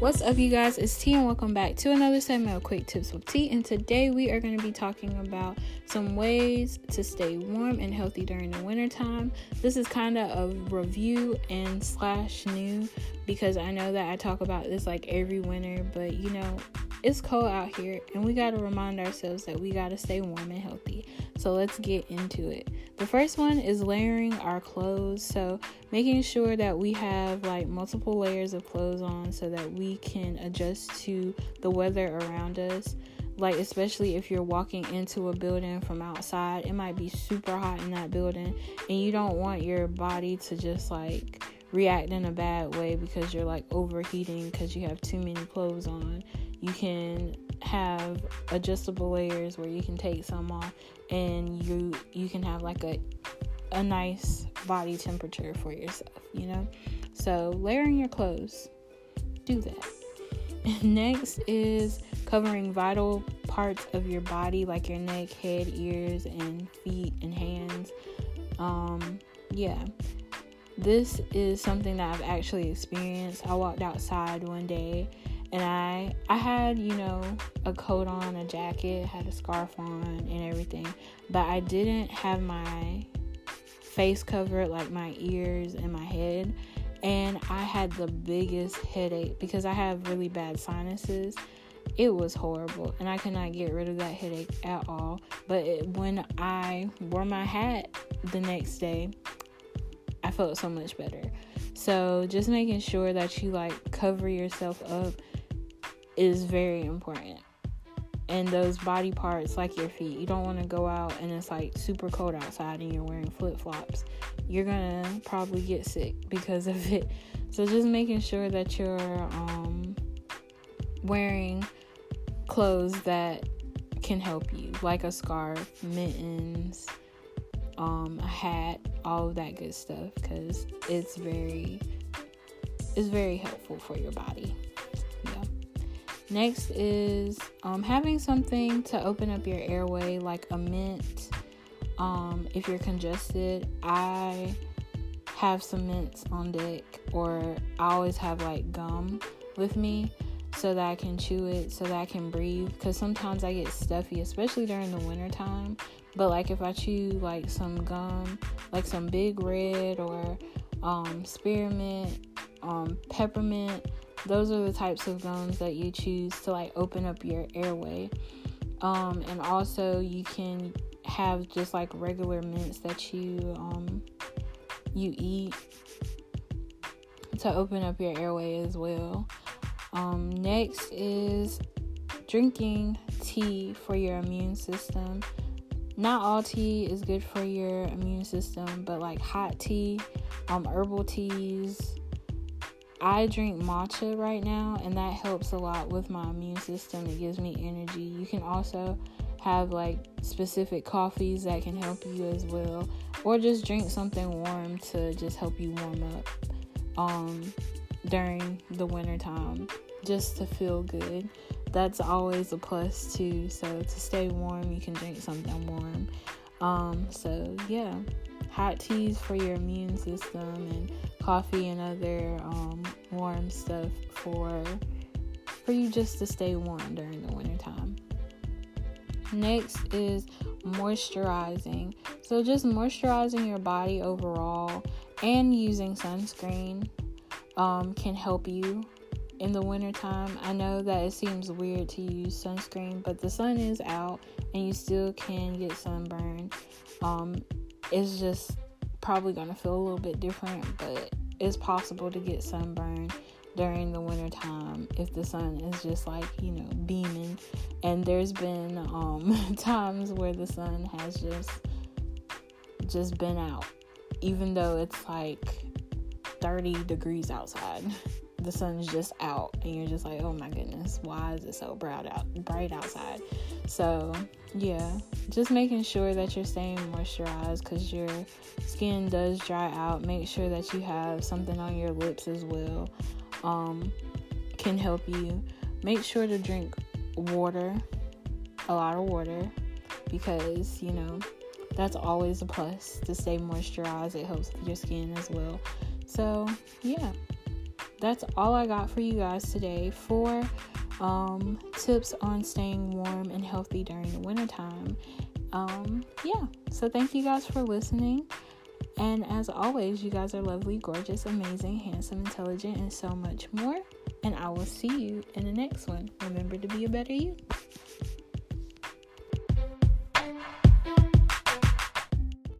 What's up, you guys? It's T, and welcome back to another segment of Quick Tips with T. And today we are going to be talking about some ways to stay warm and healthy during the winter time. This is kind of a review and slash new, because I know that I talk about this like every winter, but you know, it's cold out here and we got to remind ourselves that we got to stay warm and healthy. So let's get into it. The first one is layering our clothes. So making sure that we have like multiple layers of clothes on so that we can adjust to the weather around us. Like, especially if you're walking into a building from outside, it might be super hot in that building and you don't want your body to just like react in a bad way because you're like overheating because you have too many clothes on. You can have adjustable layers where you can take some off and you can have like a nice body temperature for yourself, you know? So layering your clothes, do that. Next is covering vital parts of your body, like your neck, head, ears, and feet and hands. This is something that I've actually experienced. I walked outside one day and I had, you know, a coat on, a jacket, had a scarf on and everything, but I didn't have my face covered, like my ears and my head, and I had the biggest headache because I have really bad sinuses. It was horrible, and I could not get rid of that headache at all. But when I wore my hat the next day, I felt so much better. So just making sure that you like cover yourself up is very important. And those body parts, like your feet, you don't want to go out and it's like super cold outside and you're wearing flip-flops. You're gonna probably get sick because of it. So just making sure that you're wearing clothes that can help you, like a scarf, mittens, a hat, all of that good stuff, because it's very helpful for your body. Yeah. Next is having something to open up your airway, like a mint. If you're congested, I have some mints on deck, or I always have like gum with me so that I can chew it, so that I can breathe, because sometimes I get stuffy, especially during the winter time. But like if I chew like some gum, like some Big Red or spearmint, peppermint, those are the types of gums that you choose to like open up your airway. And also you can have just like regular mints that you eat to open up your airway as well. Next is drinking tea for your immune system. Not all tea is good for your immune system, but like hot tea, herbal teas. I drink matcha right now, and that helps a lot with my immune system. It gives me energy. You can also have like specific coffees that can help you as well, or just drink something warm to just help you warm up during the winter time, just to feel good. That's always a plus too. So to stay warm, you can drink something warm. Hot teas for your immune system, and coffee and other warm stuff for you just to stay warm during the winter time. Next is moisturizing. So just moisturizing your body overall and using sunscreen can help you in the winter time. I know that it seems weird to use sunscreen, but the sun is out and you still can get sunburned. It's just probably going to feel a little bit different, but it's possible to get sunburned during the winter time if the sun is just like, you know, beaming. And there's been times where the sun has just been out, even though it's like 30 degrees outside. The sun's just out and you're just like, oh my goodness, why is it so bright outside? So yeah, just making sure that you're staying moisturized, because your skin does dry out. Make sure that you have something on your lips as well, can help you. Make sure to drink water, a lot of water, because you know that's always a plus to stay moisturized. It helps your skin as well. So yeah, that's all I got for you guys today for tips on staying warm and healthy during the wintertime. So thank you guys for listening. And as always, you guys are lovely, gorgeous, amazing, handsome, intelligent, and so much more. And I will see you in the next one. Remember to be a better you.